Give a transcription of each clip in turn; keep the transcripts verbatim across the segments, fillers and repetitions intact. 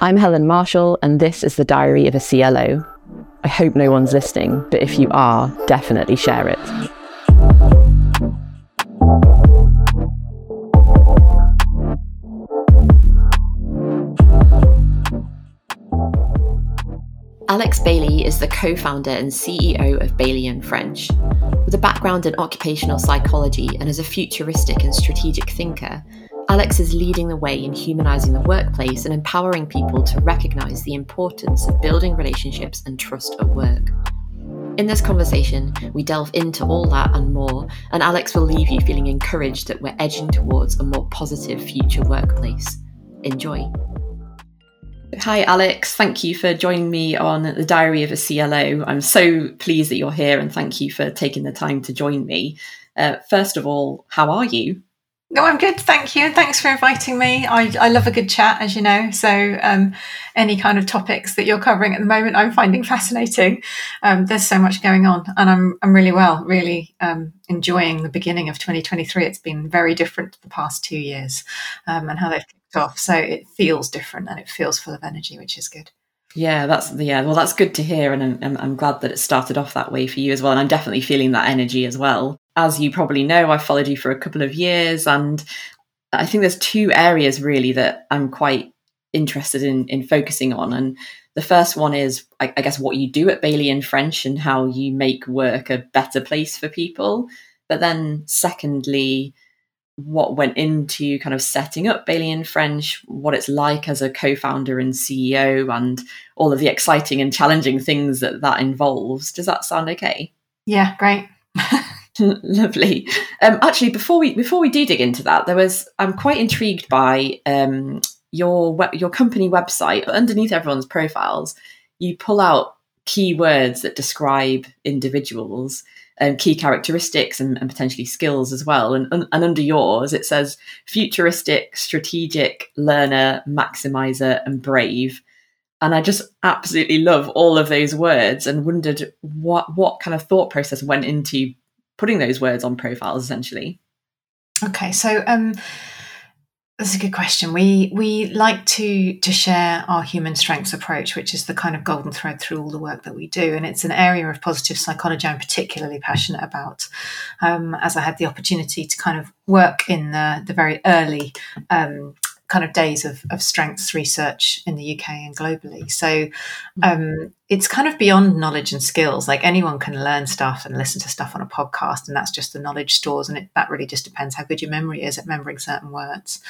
I'm Helen Marshall, and this is the Diary of a C L O. I hope no one's listening, but if you are, definitely share it. Alex Bailey is the co-founder and C E O of Bailey and French. With a background in occupational psychology and as a futuristic and strategic thinker, Alex is leading the way in humanising the workplace and empowering people to recognise the importance of building relationships and trust at work. In this conversation, we delve into all that and more, and Alex will leave you feeling encouraged that we're edging towards a more positive future workplace. Enjoy. Hi Alex, thank you for joining me on the Diary of a C L O. I'm so pleased that you're here and thank you for taking the time to join me. Uh, first of all, how are you? No, I'm good, thank you. Thanks for inviting me. I, I love a good chat, as you know, so um, any kind of topics that you're covering at the moment I'm finding fascinating. Um, there's so much going on and I'm I'm really well, really um, enjoying the beginning of twenty twenty-three. It's been very different to the past two years um, and how they've off, so it feels different and it feels full of energy, which is good. Yeah, that's yeah. Well, that's good to hear, and I'm, I'm, I'm glad that it started off that way for you as well. And I'm definitely feeling that energy as well. As you probably know, I've followed you for a couple of years, and I think there's two areas really that I'm quite interested in in focusing on. And the first one is, I, I guess, what you do at Bailey and French and how you make work a better place for people. But then, secondly, what went into kind of setting up Bailey and French, what it's like as a co-founder and C E O, and all of the exciting and challenging things that that involves. Does that sound okay? Yeah, great. Lovely. Um, actually, before we before we do dig into that, there was I'm quite intrigued by um, your web, your company website. Underneath everyone's profiles, you pull out key words that describe individuals. Um, key characteristics and, and potentially skills as well. And, and, and under yours, it says futuristic, strategic, learner, maximizer, and brave. And I just absolutely love all of those words and wondered what, what kind of thought process went into putting those words on profiles, essentially. Okay, so um, that's a good question. We we like to to share our human strengths approach, which is the kind of golden thread through all the work that we do. And it's an area of positive psychology I'm particularly passionate about, um, as I had the opportunity to kind of work in the, the very early um, kind of days of, of strengths research in the U K and globally. So um, it's kind of beyond knowledge and skills. Like anyone can learn stuff and listen to stuff on a podcast, and that's just the knowledge stores. And it, that really just depends how good your memory is at remembering certain words.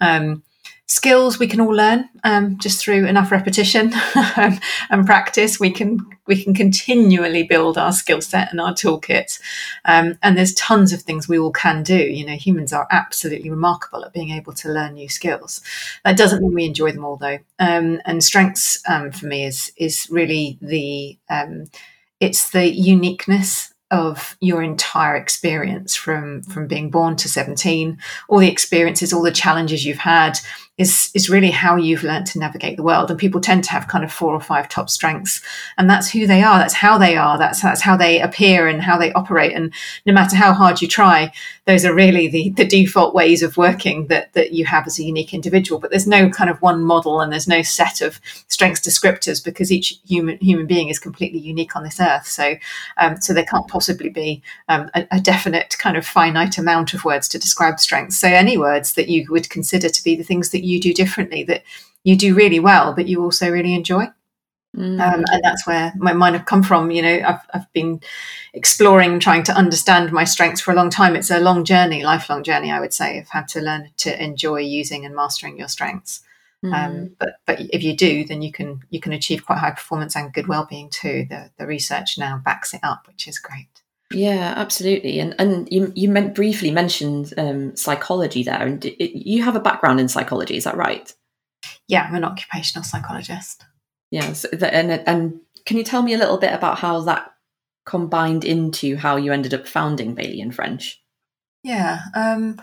Um, skills we can all learn um, just through enough repetition and practice. We can we can continually build our skill set and our toolkit. Um, and there's tons of things we all can do. You know, humans are absolutely remarkable at being able to learn new skills. That doesn't mean we enjoy them all, though. Um, and strengths um, for me is is really the um, it's the uniqueness of your entire experience from, from being born to seventeen, all the experiences, all the challenges you've had is, is really how you've learned to navigate the world. And people tend to have kind of four or five top strengths, and that's who they are. That's how they are. That's, that's how they appear and how they operate. And no matter how hard you try, those are really the, the default ways of working that, that you have as a unique individual. But there's no kind of one model and there's no set of strengths descriptors, because each human, human being is completely unique on this earth. So, um, so they can't possibly possibly be um, a, a definite kind of finite amount of words to describe strengths. So any words that you would consider to be the things that you do differently, that you do really well, but you also really enjoy. Mm. Um, and that's where my mind have come from. You know, I've, I've been exploring, trying to understand my strengths for a long time. It's a long journey, lifelong journey, I would say, of how to learn to enjoy using and mastering your strengths. Mm. Um, but but if you do, then you can you can achieve quite high performance and good well-being too. The the research now backs it up, which is great. Yeah, absolutely. And and you you meant briefly mentioned um, psychology there, and it, you have a background in psychology, is that right? Yeah, I'm an occupational psychologist. Yeah, so the, and and can you tell me a little bit about how that combined into how you ended up founding Bailey and French? Yeah. Um,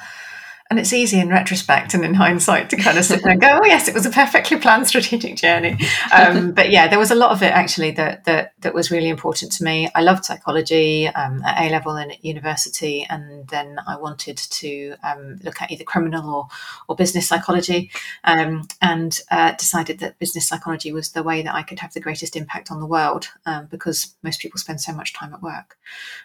And it's easy in retrospect and in hindsight to kind of sit there and go, oh, yes, it was a perfectly planned strategic journey. Um, but yeah, there was a lot of it actually that that that was really important to me. I loved psychology um, at A-level and at university. And then I wanted to um, look at either criminal or, or business psychology um, and uh, decided that business psychology was the way that I could have the greatest impact on the world um, because most people spend so much time at work.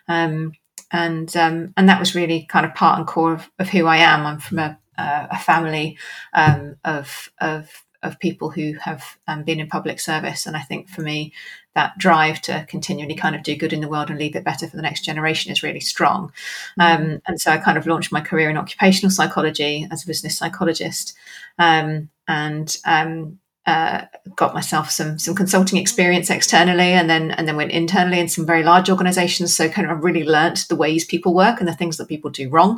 Um And um, and that was really kind of part and core of, of who I am. I'm from a, uh, a family um, of of of people who have um, been in public service, and I think for me that drive to continually kind of do good in the world and leave it better for the next generation is really strong. Um, and so I kind of launched my career in occupational psychology as a business psychologist, um, and. Um, Uh, got myself some some consulting experience externally, and then and then went internally in some very large organisations. So kind of really learnt the ways people work and the things that people do wrong,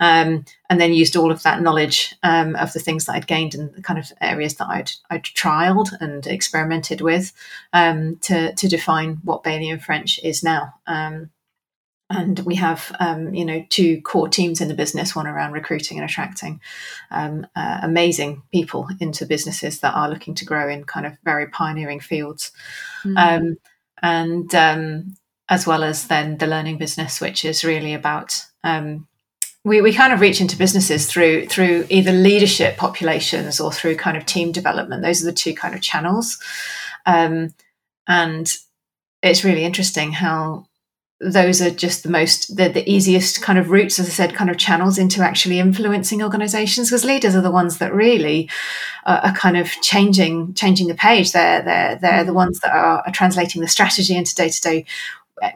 um, and then used all of that knowledge um, of the things that I'd gained and the kind of areas that I'd I'd trialled and experimented with um, to to define what Bailey and French is now. Um, And we have, um, you know, two core teams in the business, one around recruiting and attracting um, uh, amazing people into businesses that are looking to grow in kind of very pioneering fields. Mm-hmm. Um, and um, as well as then the learning business, which is really about um, we, we kind of reach into businesses through through either leadership populations or through kind of team development. Those are the two kind of channels. Um, and it's really interesting how those are just the most, the, the easiest kind of routes, as I said, kind of channels into actually influencing organisations, because leaders are the ones that really uh, are kind of changing changing the page. They're, they're, they're the ones that are, are translating the strategy into day-to-day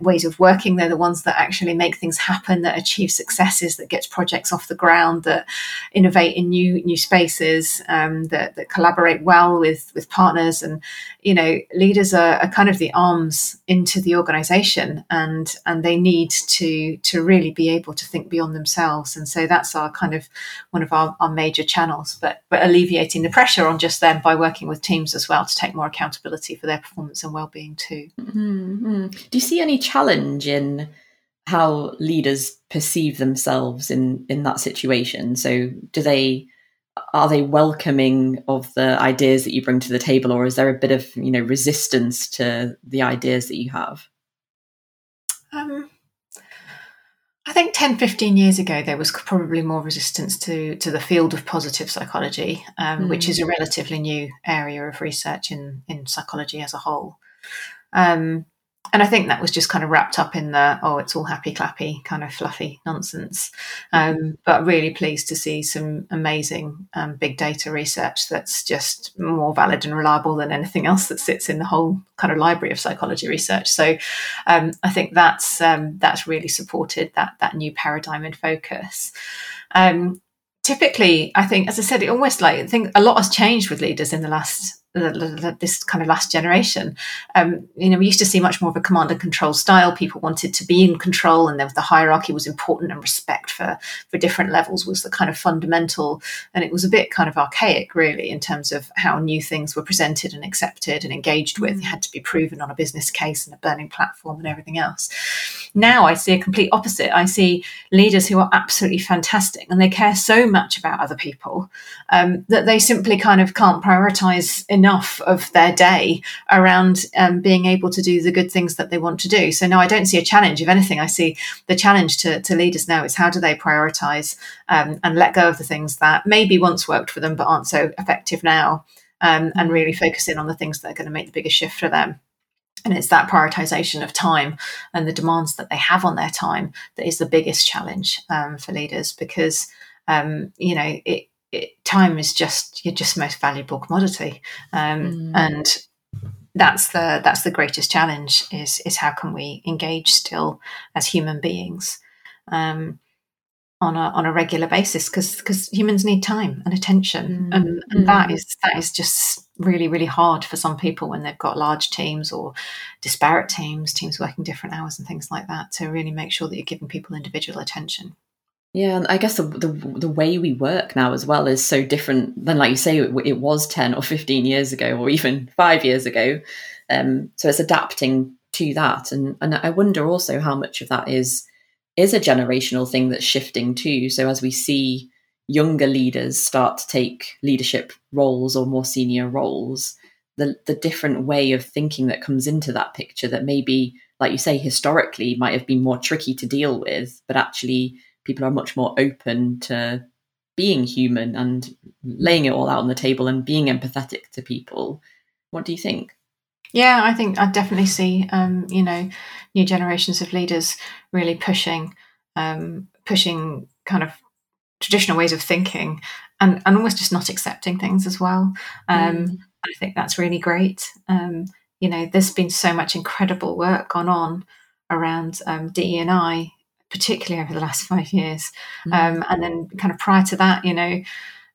ways of working. They're the ones that actually make things happen, that achieve successes, that gets projects off the ground, that innovate in new new spaces, um, that, that collaborate well with with partners. And you know, leaders are, are kind of the arms into the organisation, and and they need to to really be able to think beyond themselves. And so that's our kind of one of our, our major channels, but but alleviating the pressure on just them by working with teams as well to take more accountability for their performance and well-being too. Mm-hmm. Do you see any challenge in how leaders perceive themselves in in that situation? So do they are they welcoming of the ideas that you bring to the table, or is there a bit of, you know, resistance to the ideas that you have? um I think ten, fifteen years ago, there was probably more resistance to to the field of positive psychology, um, mm-hmm. which is a relatively new area of research in in psychology as a whole. um And I think that was just kind of wrapped up in the, oh, it's all happy clappy kind of fluffy nonsense. Um, but really pleased to see some amazing um, big data research that's just more valid and reliable than anything else that sits in the whole kind of library of psychology research. So um, I think that's um, that's really supported that that new paradigm and focus. Um, typically, I think, as I said, it almost like I think a lot has changed with leaders in the last. This kind of last generation, um, you know, we used to see much more of a command and control style. People wanted to be in control, and there was the hierarchy was important, and respect for for different levels was the kind of fundamental. And it was a bit kind of archaic, really, in terms of how new things were presented and accepted and engaged with. It had to be proven on a business case and a burning platform and everything else. Now I see a complete opposite. I see leaders who are absolutely fantastic, and they care so much about other people um, that they simply kind of can't prioritize enough. enough of their day around um, being able to do the good things that they want to do. So no, I don't see a challenge. If anything, I see the challenge to, to leaders now is how do they prioritise um, and let go of the things that maybe once worked for them but aren't so effective now, um, and really focus in on the things that are going to make the biggest shift for them. And it's that prioritisation of time and the demands that they have on their time that is the biggest challenge um, for leaders, because, um, you know, it It, time is just your just most valuable commodity, um, mm. and that's the that's the greatest challenge is is how can we engage still as human beings um, on a on a regular basis, because because humans need time and attention, mm. and, and mm. that is that is just really really hard for some people when they've got large teams or disparate teams teams working different hours and things like that, to really make sure that you're giving people individual attention. Yeah, and I guess the, the the way we work now as well is so different than, like you say, it, it was ten or fifteen years ago, or even five years ago. Um, so it's adapting to that. And, and I wonder also how much of that is is a generational thing that's shifting too. So as we see, younger leaders start to take leadership roles or more senior roles, the, the different way of thinking that comes into that picture that maybe, like you say, historically might have been more tricky to deal with, but actually people are much more open to being human and laying it all out on the table and being empathetic to people. What do you think? Yeah, I think I definitely see, um, you know, new generations of leaders really pushing, um, pushing kind of traditional ways of thinking and, and almost just not accepting things as well. Um, mm. I think that's really great. Um, you know, there's been so much incredible work gone on around um, D E and I, particularly over the last five years. Mm. Um, and then kind of prior to that, you know,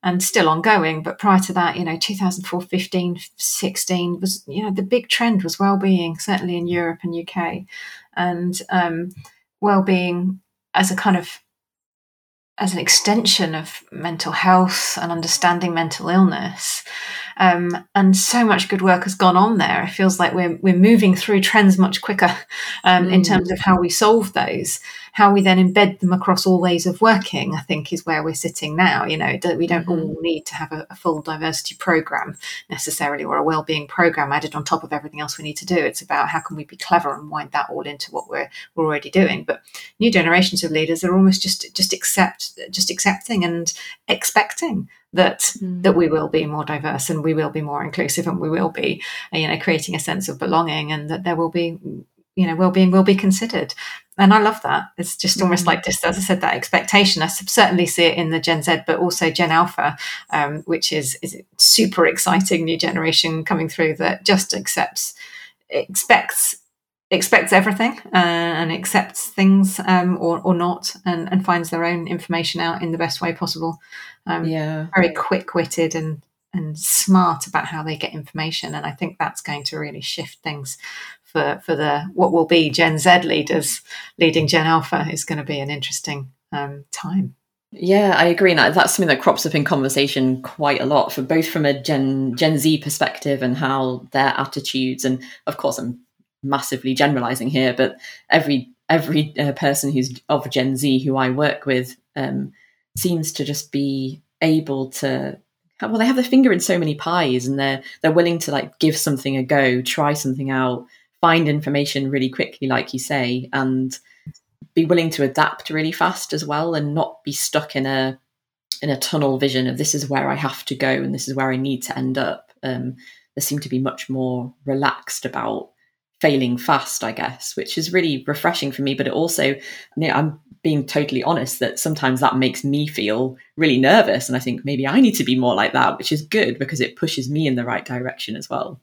and still ongoing, but prior to that, you know, two thousand four, fifteen, sixteen was, you know, the big trend was well-being, certainly in Europe and U K. And um, well-being as a kind of, as an extension of mental health and understanding mental illness. Um, and so much good work has gone on there. It feels like we're we're moving through trends much quicker um, mm. in terms of how we solve those, how we then embed them across all ways of working, I think is where we're sitting now. You know, we don't all need to have a, a full diversity program necessarily, or a wellbeing program added on top of everything else we need to do. It's about how can we be clever and wind that all into what we're, we're already doing. But new generations of leaders are almost just just accept just accepting and expecting that mm. that we will be more diverse and we will be more inclusive and we will be, you know, creating a sense of belonging, and that there will be, you know, well-being will be considered. And I love that. It's just almost mm. like, just as I said, that expectation. I certainly see it in the Gen Z, but also Gen Alpha, um, which is is a super exciting new generation coming through that just accepts, expects, expects everything uh, and accepts things um, or or not, and, and finds their own information out in the best way possible. Um, yeah, very quick-witted and and smart about how they get information, and I think that's going to really shift things for for the what will be Gen Z leaders leading Gen Alpha is going to be an interesting um, time. Yeah, I agree, and that's something that crops up in conversation quite a lot, for both from a Gen Gen Z perspective and how their attitudes, and of course I'm massively generalizing here, but every every uh, person who's of Gen Z who I work with um, seems to just be able to. Well, they have their finger in so many pies, and they're they're willing to like give something a go, try something out, find information really quickly, like you say, and be willing to adapt really fast as well, and not be stuck in a in a tunnel vision of this is where I have to go and this is where I need to end up. Um, they seem to be much more relaxed about failing fast, I guess, which is really refreshing for me. But it also, you know, I'm being totally honest that sometimes that makes me feel really nervous, and I think maybe I need to be more like that, which is good because it pushes me in the right direction as well.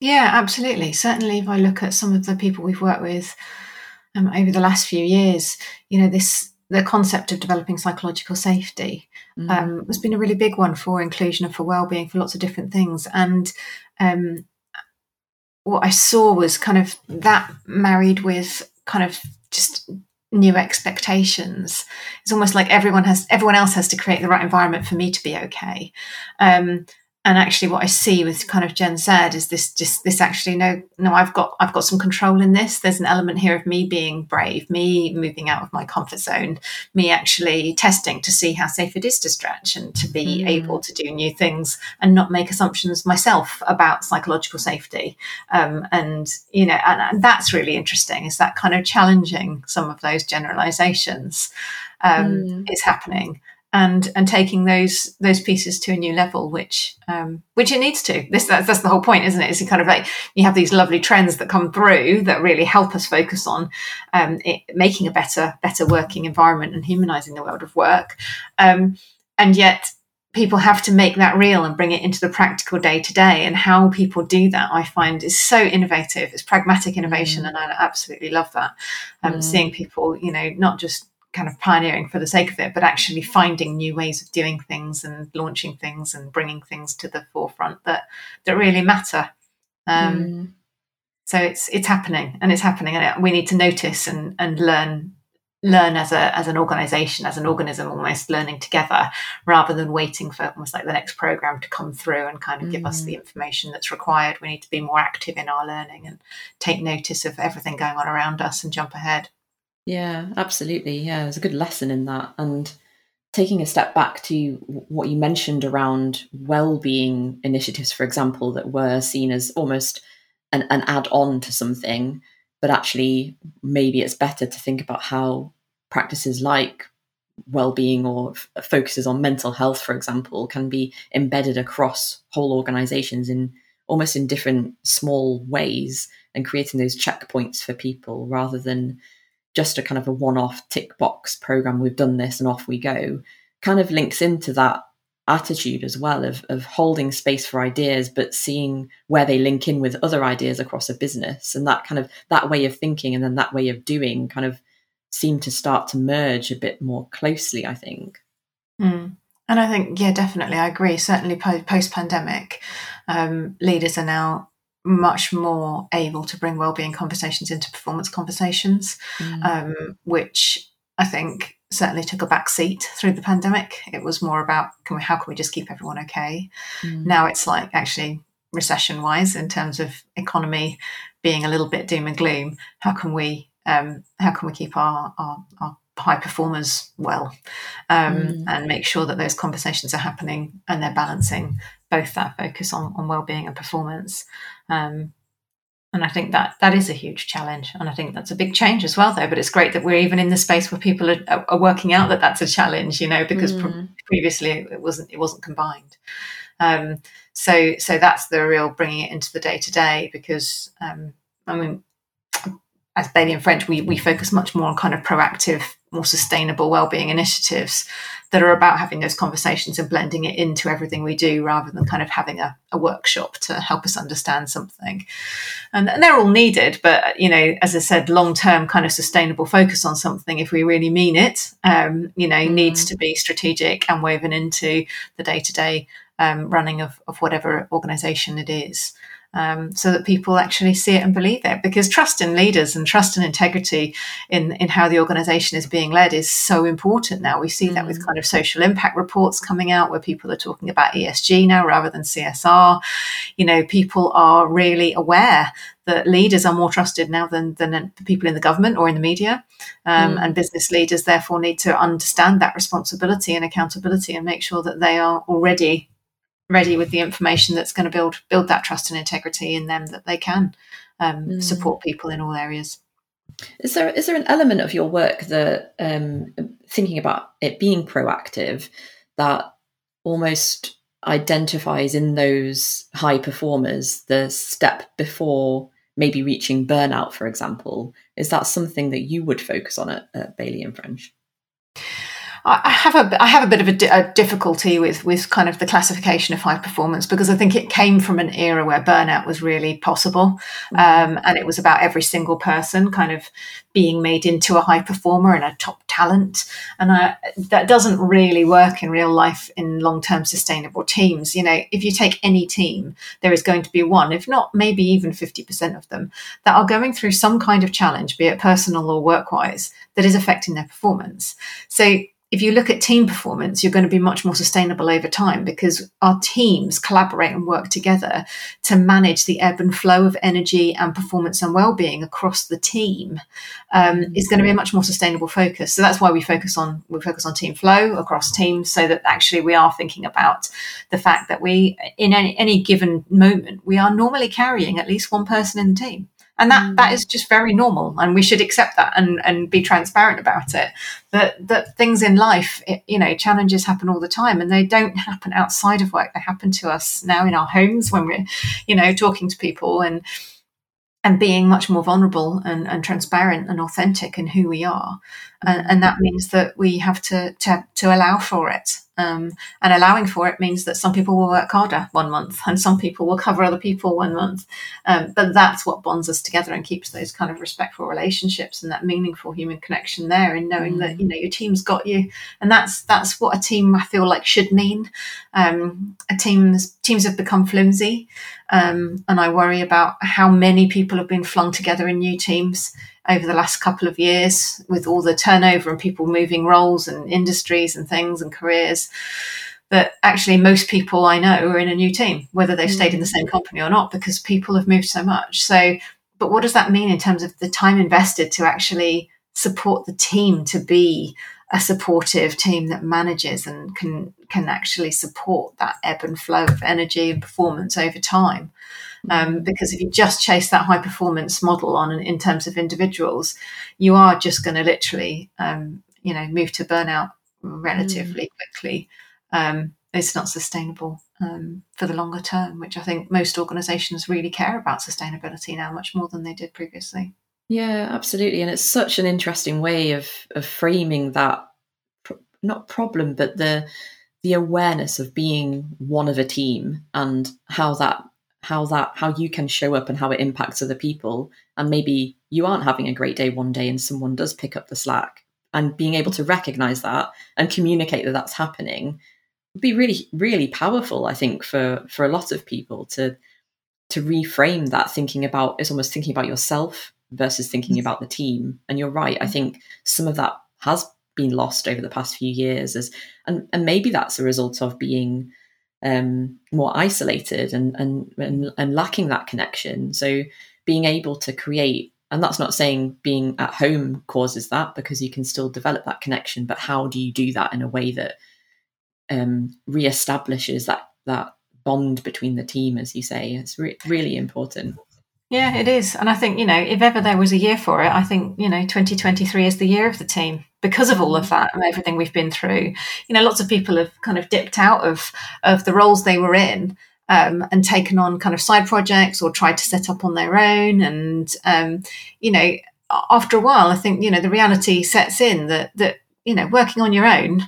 Yeah, absolutely. Certainly, if I look at some of the people we've worked with um, over the last few years, you know, this the concept of developing psychological safety mm. um, has been a really big one for inclusion and for wellbeing, for lots of different things, and. Um, What I saw was kind of that married with kind of just new expectations. It's almost like everyone has, everyone else has to create the right environment for me to be okay. Um, and actually, what I see with kind of Gen Z is this, just this actually, no, no, I've got, I've got some control in this. There's an element here of me being brave, me moving out of my comfort zone, me actually testing to see how safe it is to stretch and to be mm. able to do new things and not make assumptions myself about psychological safety. Um, and, you know, and, and that's really interesting, is that kind of challenging some of those generalizations um, mm. is happening. And and taking those those pieces to a new level, which um, which it needs to. This that's, that's the whole point, isn't it? It's kind of like you have these lovely trends that come through that really help us focus on um, it, making a better better working environment and humanising the world of work. Um, and yet people have to make that real and bring it into the practical day to day. And how people do that, I find, is so innovative. It's pragmatic innovation, mm. and I absolutely love that. Um, mm. Seeing people, you know, not just kind of pioneering for the sake of it, but actually finding new ways of doing things and launching things and bringing things to the forefront that that really matter. Um, mm. So it's it's happening, and it's happening, and we need to notice and and learn learn as a as an organisation, as an organism, almost learning together, rather than waiting for almost like the next programme to come through and kind of mm. give us the information that's required. We need to be more active in our learning and take notice of everything going on around us and jump ahead. Yeah, absolutely. Yeah, there's a good lesson in that. And Taking a step back to what you mentioned around well-being initiatives, for example, that were seen as almost an, an add-on to something, but actually maybe it's better to think about how practices like well-being or f- focuses on mental health, for example, can be embedded across whole organizations in almost in different small ways, and creating those checkpoints for people rather than just a kind of a one-off tick box program, we've done this and off we go, kind of links into that attitude as well of, of holding space for ideas, but seeing where they link in with other ideas across a business. And that kind of, that way of thinking and then that way of doing kind of seem to start to merge a bit more closely, I think. Mm. And I think, yeah, definitely, I agree. Certainly post-pandemic, um, leaders are now much more able to bring wellbeing conversations into performance conversations, mm. um, which I think certainly took a back seat through the pandemic. It was more about can we, how can we just keep everyone okay? Mm. Now it's like actually recession-wise in terms of economy being a little bit doom and gloom. How can we um, how can we keep our our, our high performers well um, mm. and make sure that those conversations are happening and they're balancing both that focus on, on well-being and performance. Um, and I think that that is a huge challenge. And I think that's a big change as well, though. But it's great that we're even in the space where people are, are working out that that's a challenge, you know, because mm. pre- previously it wasn't it wasn't combined. Um, so so that's the real bringing it into the day-to-day because, um, I mean, as Bailey and French, we, we focus much more on kind of proactive, more sustainable wellbeing initiatives that are about having those conversations and blending it into everything we do rather than kind of having a, a workshop to help us understand something. And, and they're all needed, but, you know, as I said, long-term kind of sustainable focus on something, if we really mean it, um, you know, mm-hmm. needs to be strategic and woven into the day-to-day um, running of, of whatever organisation it is. Um, so that people actually see it and believe it, because trust in leaders and trust and integrity in, in how the organisation is being led is so important now. We see mm. that with kind of social impact reports coming out where people are talking about E S G now rather than C S R. You know, people are really aware that leaders are more trusted now than, than people in the government or in the media. Um, mm. And business leaders therefore need to understand that responsibility and accountability and make sure that they are already ready with the information that's going to build build that trust and integrity in them that they can um, mm. support people in all areas. Is there is there an element of your work that, um, thinking about it being proactive, that almost identifies in those high performers the step before maybe reaching burnout, for example? Is that something that you would focus on at, at Bailey and French? I have a I have a bit of a, di- a difficulty with with kind of the classification of high performance, because I think it came from an era where burnout was really possible, um, and it was about every single person kind of being made into a high performer and a top talent, and I, that doesn't really work in real life in long-term sustainable teams. You know, if you take any team, there is going to be one, if not maybe even fifty percent of them, that are going through some kind of challenge, be it personal or work-wise, that is affecting their performance. So if you look at team performance, you're going to be much more sustainable over time because our teams collaborate and work together to manage the ebb and flow of energy and performance and well-being across the team. Um, it's going to be a much more sustainable focus. So that's why we focus on we focus on team flow across teams, so that actually we are thinking about the fact that we, in any, any given moment, we are normally carrying at least one person in the team. And that, that is just very normal, and we should accept that and, and be transparent about it. That that things in life, it, you know, challenges happen all the time, and they don't happen outside of work. They happen to us now in our homes when we're, you know, talking to people and and being much more vulnerable and, and transparent and authentic in who we are. And, and that means that we have to to, to allow for it. Um, and allowing for it means that some people will work harder one month and some people will cover other people one month. Um, but that's what bonds us together and keeps those kind of respectful relationships and that meaningful human connection there, and knowing mm. that, you know, your team's got you. And that's that's what a team, I feel like, should mean. Um, a team's, teams have become flimsy. Um, and I worry about how many people have been flung together in new teams over the last couple of years with all the turnover and people moving roles and industries and things and careers, that actually most people I know are in a new team, whether they've stayed in the same company or not, because people have moved so much. So, but what does that mean in terms of the time invested to actually support the team to be a supportive team that manages and can can actually support that ebb and flow of energy and performance over time. Um, because if you just chase that high performance model on in terms of individuals, you are just going to literally, um, you know, move to burnout relatively mm. quickly. Um, it's not sustainable um, for the longer term, which I think most organisations really care about sustainability now, much more than they did previously. Yeah, absolutely. And it's such an interesting way of, of framing that, pr- not problem, but the the awareness of being one of a team and how that how that how you can show up and how it impacts other people. And maybe you aren't having a great day one day and someone does pick up the slack, and being able to recognise that and communicate that that's happening would be really, really powerful, I think, for, for a lot of people to to reframe that, thinking about, it's almost thinking about yourself versus thinking about the team. And you're right, I think some of that has been lost over the past few years, as and, and maybe that's a result of being um more isolated and, and and and lacking that connection. So being able to create, and that's not saying being at home causes that, because you can still develop that connection, but how do you do that in a way that um reestablishes that that bond between the team, as you say? It's re- really important. Yeah, it is. And I think, you know, if ever there was a year for it, I think, you know, twenty twenty-three is the year of the team because of all of that and everything we've been through. You know, lots of people have kind of dipped out of, of the roles they were in um, and taken on kind of side projects or tried to set up on their own. And, um, you know, after a while, I think, you know, the reality sets in that, that you know, working on your own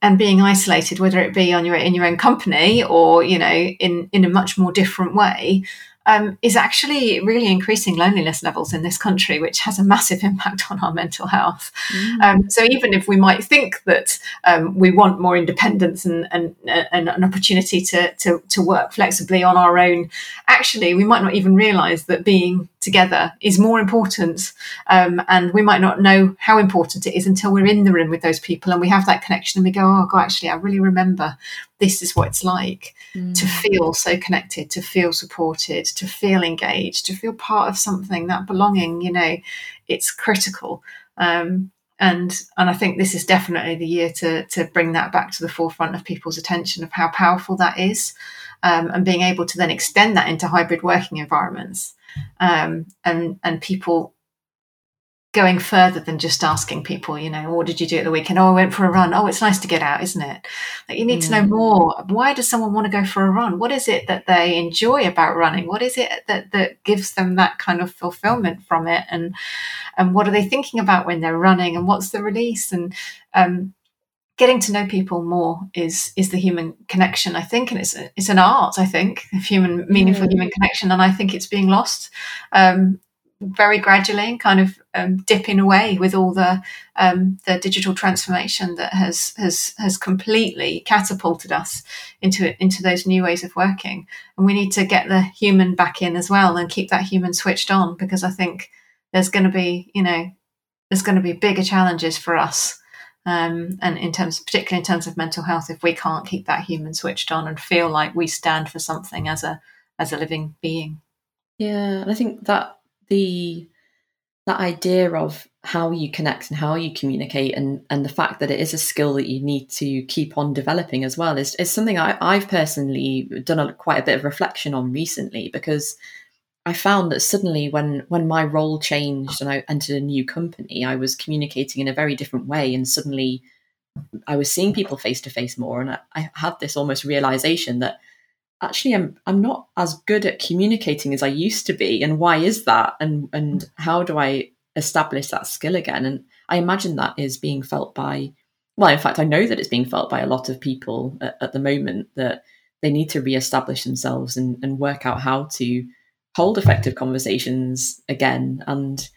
and being isolated, whether it be on your in your own company or, you know, in, in a much more different way, Um, is actually really increasing loneliness levels in this country, which has a massive impact on our mental health. Mm. Um, so even if we might think that um, we want more independence and, and, and an opportunity to, to, to work flexibly on our own, actually we might not even realise that being together is more important, um, and we might not know how important it is until we're in the room with those people and we have that connection and we go, oh God, actually I really remember this is what it's like mm. to feel so connected, to feel supported, to feel engaged, to feel part of something. That belonging, you know, it's critical, um, and and I think this is definitely the year to to bring that back to the forefront of people's attention of how powerful that is, um, and being able to then extend that into hybrid working environments. Um, and and people going further than just asking people, you know, what did you do at the weekend? Oh, I went for a run. Oh, it's nice to get out, isn't it? Like, you need mm. to know more. Why does someone want to go for a run? What is it that they enjoy about running? What is it that, that gives them that kind of fulfillment from it? And and what are they thinking about when they're running? And what's the release? And um, getting to know people more is is the human connection, I think, and it's it's an art, I think, of human meaningful mm. human connection, and I think it's being lost um, very gradually, and kind of um, dipping away with all the um, the digital transformation that has has has completely catapulted us into into those new ways of working. And we need to get the human back in as well and keep that human switched on, because I think there's going to be you know there's going to be bigger challenges for us. Um, and in terms, particularly in terms of mental health, if we can't keep that human switched on and feel like we stand for something as a as a living being. Yeah, and I think that the that idea of how you connect and how you communicate, and, and the fact that it is a skill that you need to keep on developing as well, is is something I, I've personally done a, quite a bit of reflection on recently, because I found that suddenly when, when my role changed and I entered a new company, I was communicating in a very different way. And suddenly I was seeing people face to face more. And I, I had this almost realization that actually I'm I'm not as good at communicating as I used to be. And why is that? And, and how do I establish that skill again? And I imagine that is being felt by, well, in fact, I know that it's being felt by a lot of people at, at the moment, that they need to reestablish themselves and, and work out how to hold effective conversations again. And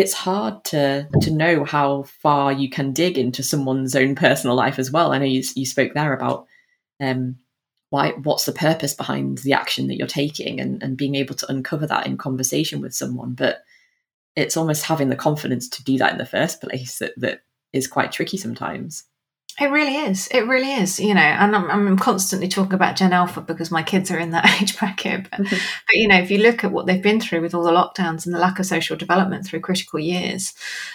it's hard to to know how far you can dig into someone's own personal life as well. I know you, you spoke there about um, why, what's the purpose behind the action that you're taking, and, and being able to uncover that in conversation with someone. But it's almost having the confidence to do that in the first place that, that is quite tricky sometimes. It really is. It really is. You know, and I'm, I'm constantly talking about Gen Alpha because my kids are in that age bracket. But, mm-hmm. but, you know, if you look at what they've been through with all the lockdowns and the lack of social development through critical years,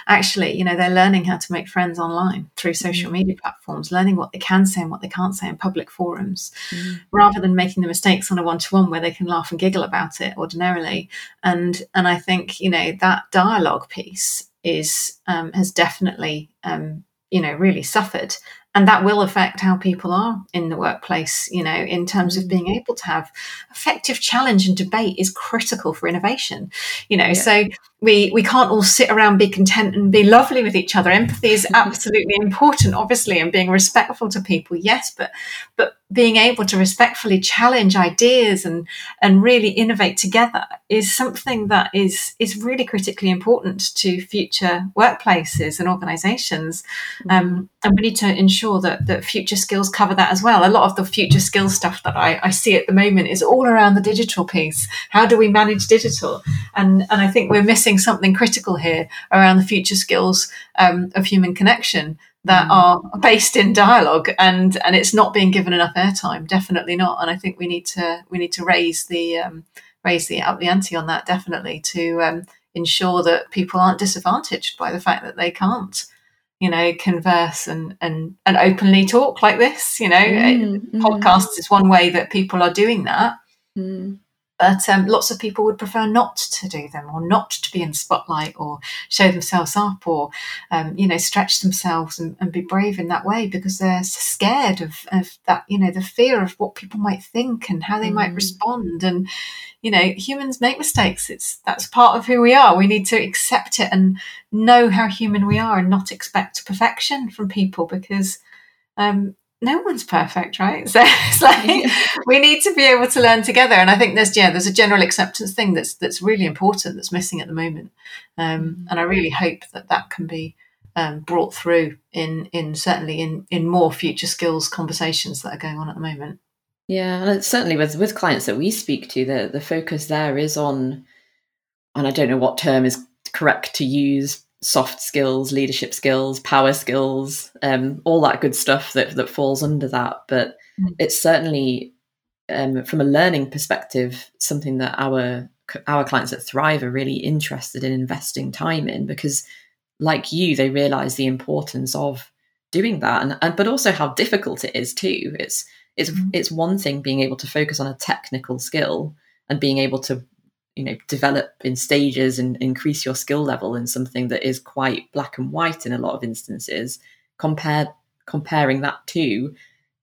actually, you know, they're learning how to make friends online through social mm-hmm. media platforms, learning what they can say and what they can't say in public forums, mm-hmm. rather than making the mistakes on a one-to-one where they can laugh and giggle about it ordinarily. And, and I think, you know, that dialogue piece is um, has definitely um you know, really suffered. And that will affect how people are in the workplace, you know, in terms of being able to have effective challenge, and debate is critical for innovation, you know, yeah. so we, we can't all sit around, be content and be lovely with each other. Empathy is absolutely important, obviously, and being respectful to people. Yes. But, but being able to respectfully challenge ideas and, and really innovate together is something that is, is really critically important to future workplaces and organizations. Um, and we need to ensure that, that future skills cover that as well. A lot of the future skills stuff that I, I see at the moment is all around the digital piece. How do we manage digital? And, and I think we're missing something critical here around the future skills um, of human connection that are based in dialogue, and and it's not being given enough airtime, definitely not. And I think we need to we need to raise the um, raise the up the ante on that, definitely, to um, ensure that people aren't disadvantaged by the fact that they can't, you know, converse and and and openly talk like this. You know, mm, podcasts mm. is one way that people are doing that. Mm. But um, lots of people would prefer not to do them, or not to be in the spotlight, or show themselves up, or, um, you know, stretch themselves and, and be brave in that way, because they're scared of, of that, you know, the fear of what people might think and how they mm. might respond. And, you know, humans make mistakes. It's that's part of who we are. We need to accept it and know how human we are, and not expect perfection from people, because um no one's perfect, right? So it's like we need to be able to learn together. And I think there's yeah, there's a general acceptance thing that's that's really important, that's missing at the moment. Um, and I really hope that that can be um, brought through in in certainly in in more future skills conversations that are going on at the moment. Yeah, and certainly with with clients that we speak to, the the focus there is on, and I don't know what term is correct to use, soft skills, leadership skills, power skills, um, all that good stuff that that falls under that. But mm. it's certainly, um, from a learning perspective, something that our our clients at Thrive are really interested in investing time in, because, like you, they realise the importance of doing that, and, and but also how difficult it is too. It's it's mm. it's one thing being able to focus on a technical skill and being able to, you know, develop in stages and increase your skill level in something that is quite black and white in a lot of instances, compared comparing that to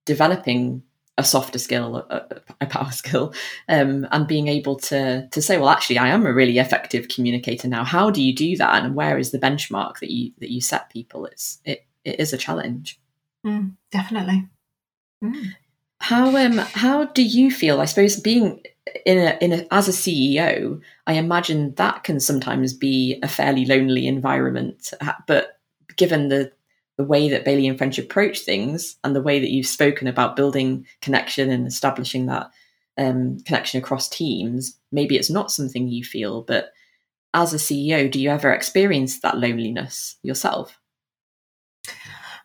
developing a softer skill, a, a power skill, um, and being able to to say, well, actually, I am a really effective communicator now. How do you do that? And where is the benchmark that you that you set people? It's it it is a challenge. Mm, definitely. Mm. How um how do you feel? I suppose being in a, in a, as a C E O, I imagine that can sometimes be a fairly lonely environment. But given the, the way that Bailey and French approach things, and the way that you've spoken about building connection and establishing that um, connection across teams, maybe it's not something you feel. But as a C E O, do you ever experience that loneliness yourself?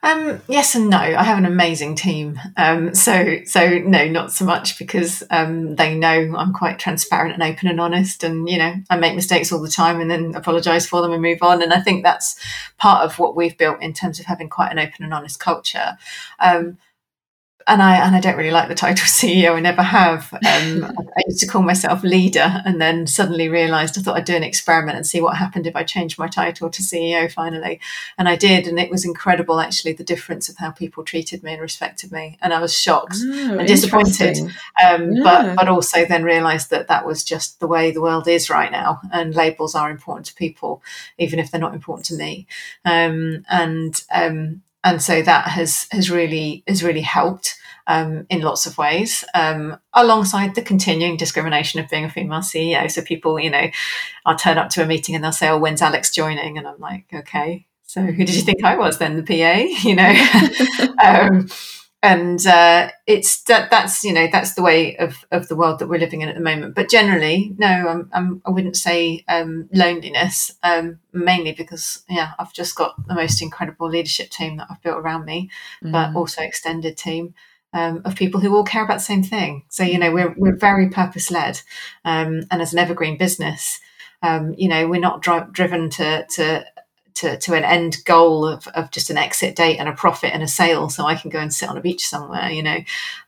Um, yes and no. I have an amazing team. Um, so, so no, not so much, because um, they know I'm quite transparent and open and honest, and, you know, I make mistakes all the time and then apologise for them and move on. And I think that's part of what we've built in terms of having quite an open and honest culture. Um, And I and I don't really like the title C E O. I never have. Um, I used to call myself leader, and then suddenly realised I thought I'd do an experiment and see what happened if I changed my title to C E O finally. And I did, and it was incredible, actually, the difference of how people treated me and respected me. And I was shocked oh, and disappointed, um, yeah. but but also then realised that that was just the way the world is right now, and labels are important to people, even if they're not important to me. Um, and um, And so that has has really has really helped um, in lots of ways, um, alongside the continuing discrimination of being a female C E O. So people, you know, I'll turn up to a meeting and they'll say, "Oh, when's Alex joining?" And I'm like, "Okay, so who did you think I was then? The P A?" You know. um, And uh, it's that that's, you know, that's the way of, of the world that we're living in at the moment. But generally, no, I'm, I'm, I wouldn't say um, loneliness, um, mainly because, yeah, I've just got the most incredible leadership team that I've built around me, mm. but also extended team um, of people who all care about the same thing. So, you know, we're, we're very purpose led. Um, and as an evergreen business, um, you know, we're not dri- driven to, to, To, to an end goal of, of just an exit date and a profit and a sale, so I can go and sit on a beach somewhere. You know,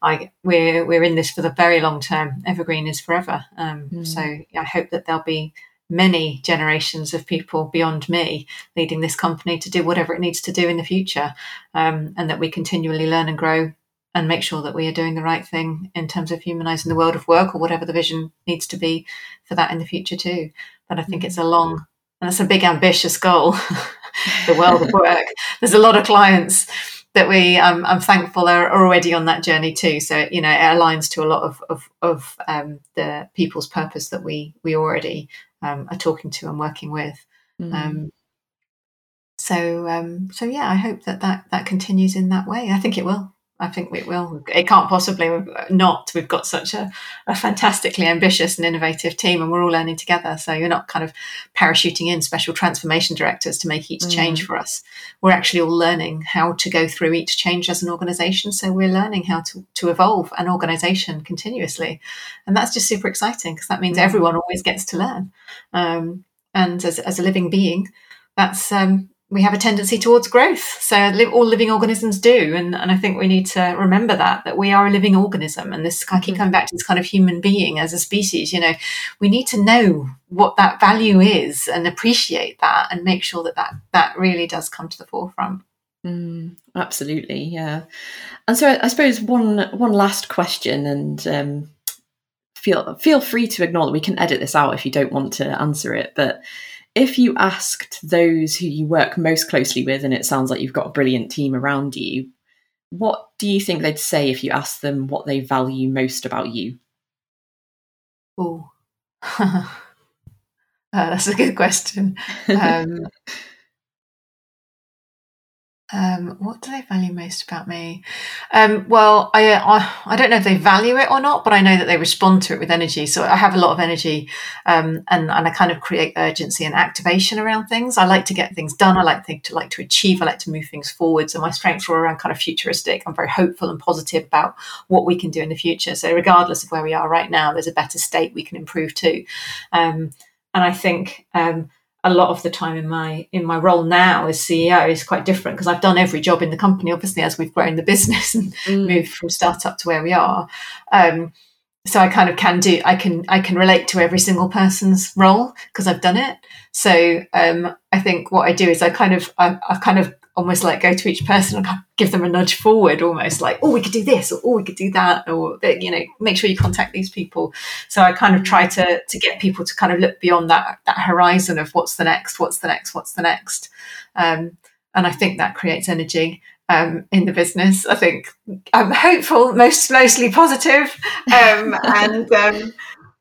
I we're we're in this for the very long term. Evergreen is forever. Um, mm. So I hope that there'll be many generations of people beyond me leading this company to do whatever it needs to do in the future, um, and that we continually learn and grow and make sure that we are doing the right thing in terms of humanising the world of work or whatever the vision needs to be for that in the future too. But I think it's a long. And that's a big, ambitious goal, the world of work. There's a lot of clients that we, um, I'm thankful, are already on that journey too. So, you know, it aligns to a lot of of, of um, the people's purpose that we we already um, are talking to and working with. Mm. Um, so, um, so yeah, I hope that, that that continues in that way. I think it will. I think it will. It can't possibly not. We've got such a, a fantastically ambitious and innovative team, and we're all learning together. So you're not kind of parachuting in special transformation directors to make each mm. change for us. We're actually all learning how to go through each change as an organisation. So we're learning how to, to evolve an organisation continuously. And that's just super exciting because that means mm. everyone always gets to learn. Um, and as, as a living being, that's... Um, we have a tendency towards growth. So all living organisms do. And, and I think we need to remember that, that we are a living organism. And this, I keep coming back to this kind of human being as a species, you know, we need to know what that value is and appreciate that and make sure that that, that really does come to the forefront. Mm, absolutely. Yeah. And so I, I suppose one, one last question, and um, feel, feel free to ignore that. We can edit this out if you don't want to answer it, but if you asked those who you work most closely with, and it sounds like you've got a brilliant team around you, what do you think they'd say if you asked them what they value most about you? Oh, uh, that's a good question. Um, um, what do they value most about me? Um, well, I, I I don't know if they value it or not, but I know that they respond to it with energy. So I have a lot of energy, um, and, and I kind of create urgency and activation around things. I like to get things done. I like to like to achieve. I like to move things forward. So my strengths are around kind of futuristic. I'm very hopeful and positive about what we can do in the future. So regardless of where we are right now, there's a better state we can improve to. Um, and I think... Um, a lot of the time in my in my role now as C E O is quite different because I've done every job in the company, obviously, as we've grown the business and mm. moved from startup to where we are. Um, so I kind of can do, I can I can relate to every single person's role because I've done it. So um, I think what I do is I kind of, I, I kind of almost like go to each person and give them a nudge forward, almost like, oh, we could do this, or oh, we could do that, or, you know, make sure you contact these people. So I kind of try to to get people to kind of look beyond that that horizon of what's the next, what's the next, what's the next. Um, and I think that creates energy um, in the business. I think I'm hopeful, most mostly positive, um, and um,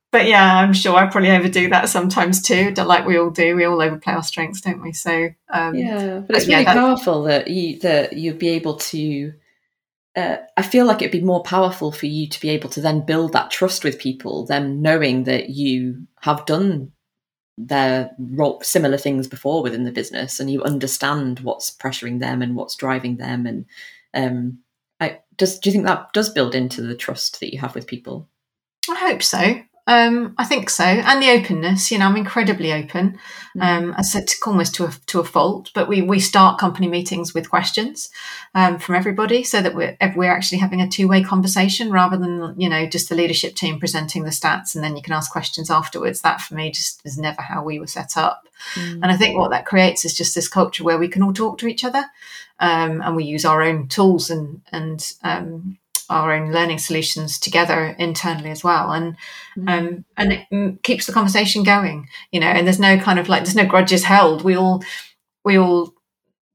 but yeah, I'm sure I probably overdo that sometimes too. Like we all do, we all overplay our strengths, don't we? So. Um, yeah, but it's really yeah, powerful that you that you'd be able to uh, I feel like it'd be more powerful for you to be able to then build that trust with people, them knowing that you have done their role, similar things before within the business, and you understand what's pressuring them and what's driving them, and um I does do you think that does build into the trust that you have with people? I hope so. Um, I think so. And the openness, you know, I'm incredibly open. Um, I said to, almost to a, to a fault, but we, we start company meetings with questions um, from everybody so that we're, we're actually having a two-way conversation rather than, you know, just the leadership team presenting the stats and then you can ask questions afterwards. That for me just is never how we were set up. Mm. And I think what that creates is just this culture where we can all talk to each other um, and we use our own tools and, and, um, our own learning solutions together internally as well, and um, and it m- keeps the conversation going, you know. And there's no kind of like there's no grudges held. We all we all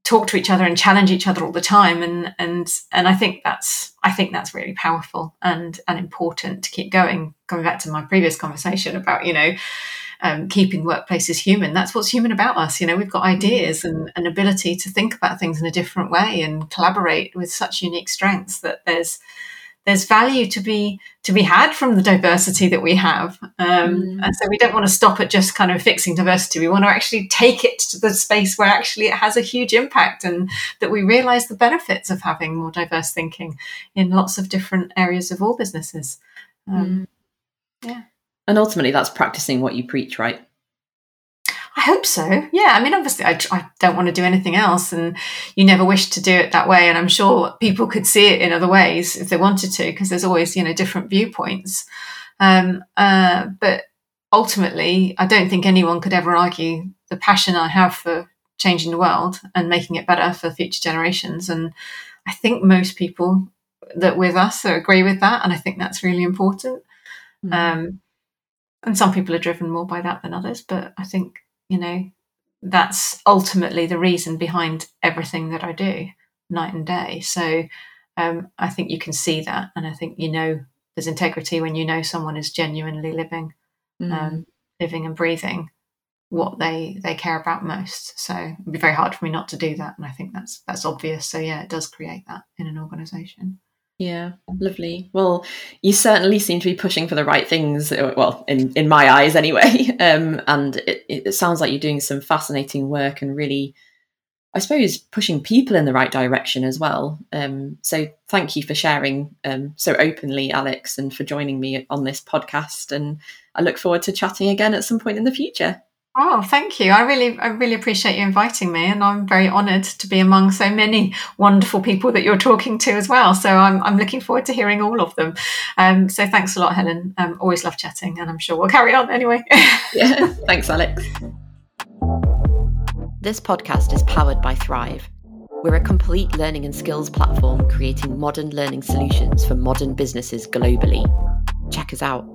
talk to each other and challenge each other all the time, and and and I think that's I think that's really powerful and and important to keep going. Going back to my previous conversation about, you know, um, keeping workplaces human. That's what's human about us. You know, we've got ideas and an ability to think about things in a different way and collaborate with such unique strengths that there's there's value to be to be had from the diversity that we have. Um, mm. And so we don't want to stop at just kind of fixing diversity. We want to actually take it to the space where actually it has a huge impact and that we realise the benefits of having more diverse thinking in lots of different areas of all businesses. Um, mm. Yeah. And ultimately that's practising what you preach, right? I hope so. Yeah. I mean, obviously I, I don't want to do anything else, and you never wish to do it that way. And I'm sure people could see it in other ways if they wanted to, because there's always, you know, different viewpoints. Um, uh, but ultimately, I don't think anyone could ever argue the passion I have for changing the world and making it better for future generations. And I think most people that with us agree with that. And I think that's really important. Mm. Um, and some people are driven more by that than others, but I think, you know, that's ultimately the reason behind everything that I do night and day. So um, I think you can see that. And I think, you know, there's integrity when you know someone is genuinely living, mm. um, living and breathing what they, they care about most. So it'd be very hard for me not to do that. And I think that's, that's obvious. So yeah, it does create that in an organisation. Yeah, lovely. Well, you certainly seem to be pushing for the right things, well, in, in my eyes anyway. Um, and it, it sounds like you're doing some fascinating work and really, I suppose, pushing people in the right direction as well. Um, so thank you for sharing um, so openly, Alex, and for joining me on this podcast. And I look forward to chatting again at some point in the future. Oh, thank you. I really, I really appreciate you inviting me, and I'm very honoured to be among so many wonderful people that you're talking to as well. So I'm, I'm looking forward to hearing all of them. Um, so thanks a lot, Helen. Um, always love chatting, and I'm sure we'll carry on anyway. Yeah, thanks, Alex. This podcast is powered by Thrive. We're a complete learning and skills platform creating modern learning solutions for modern businesses globally. Check us out.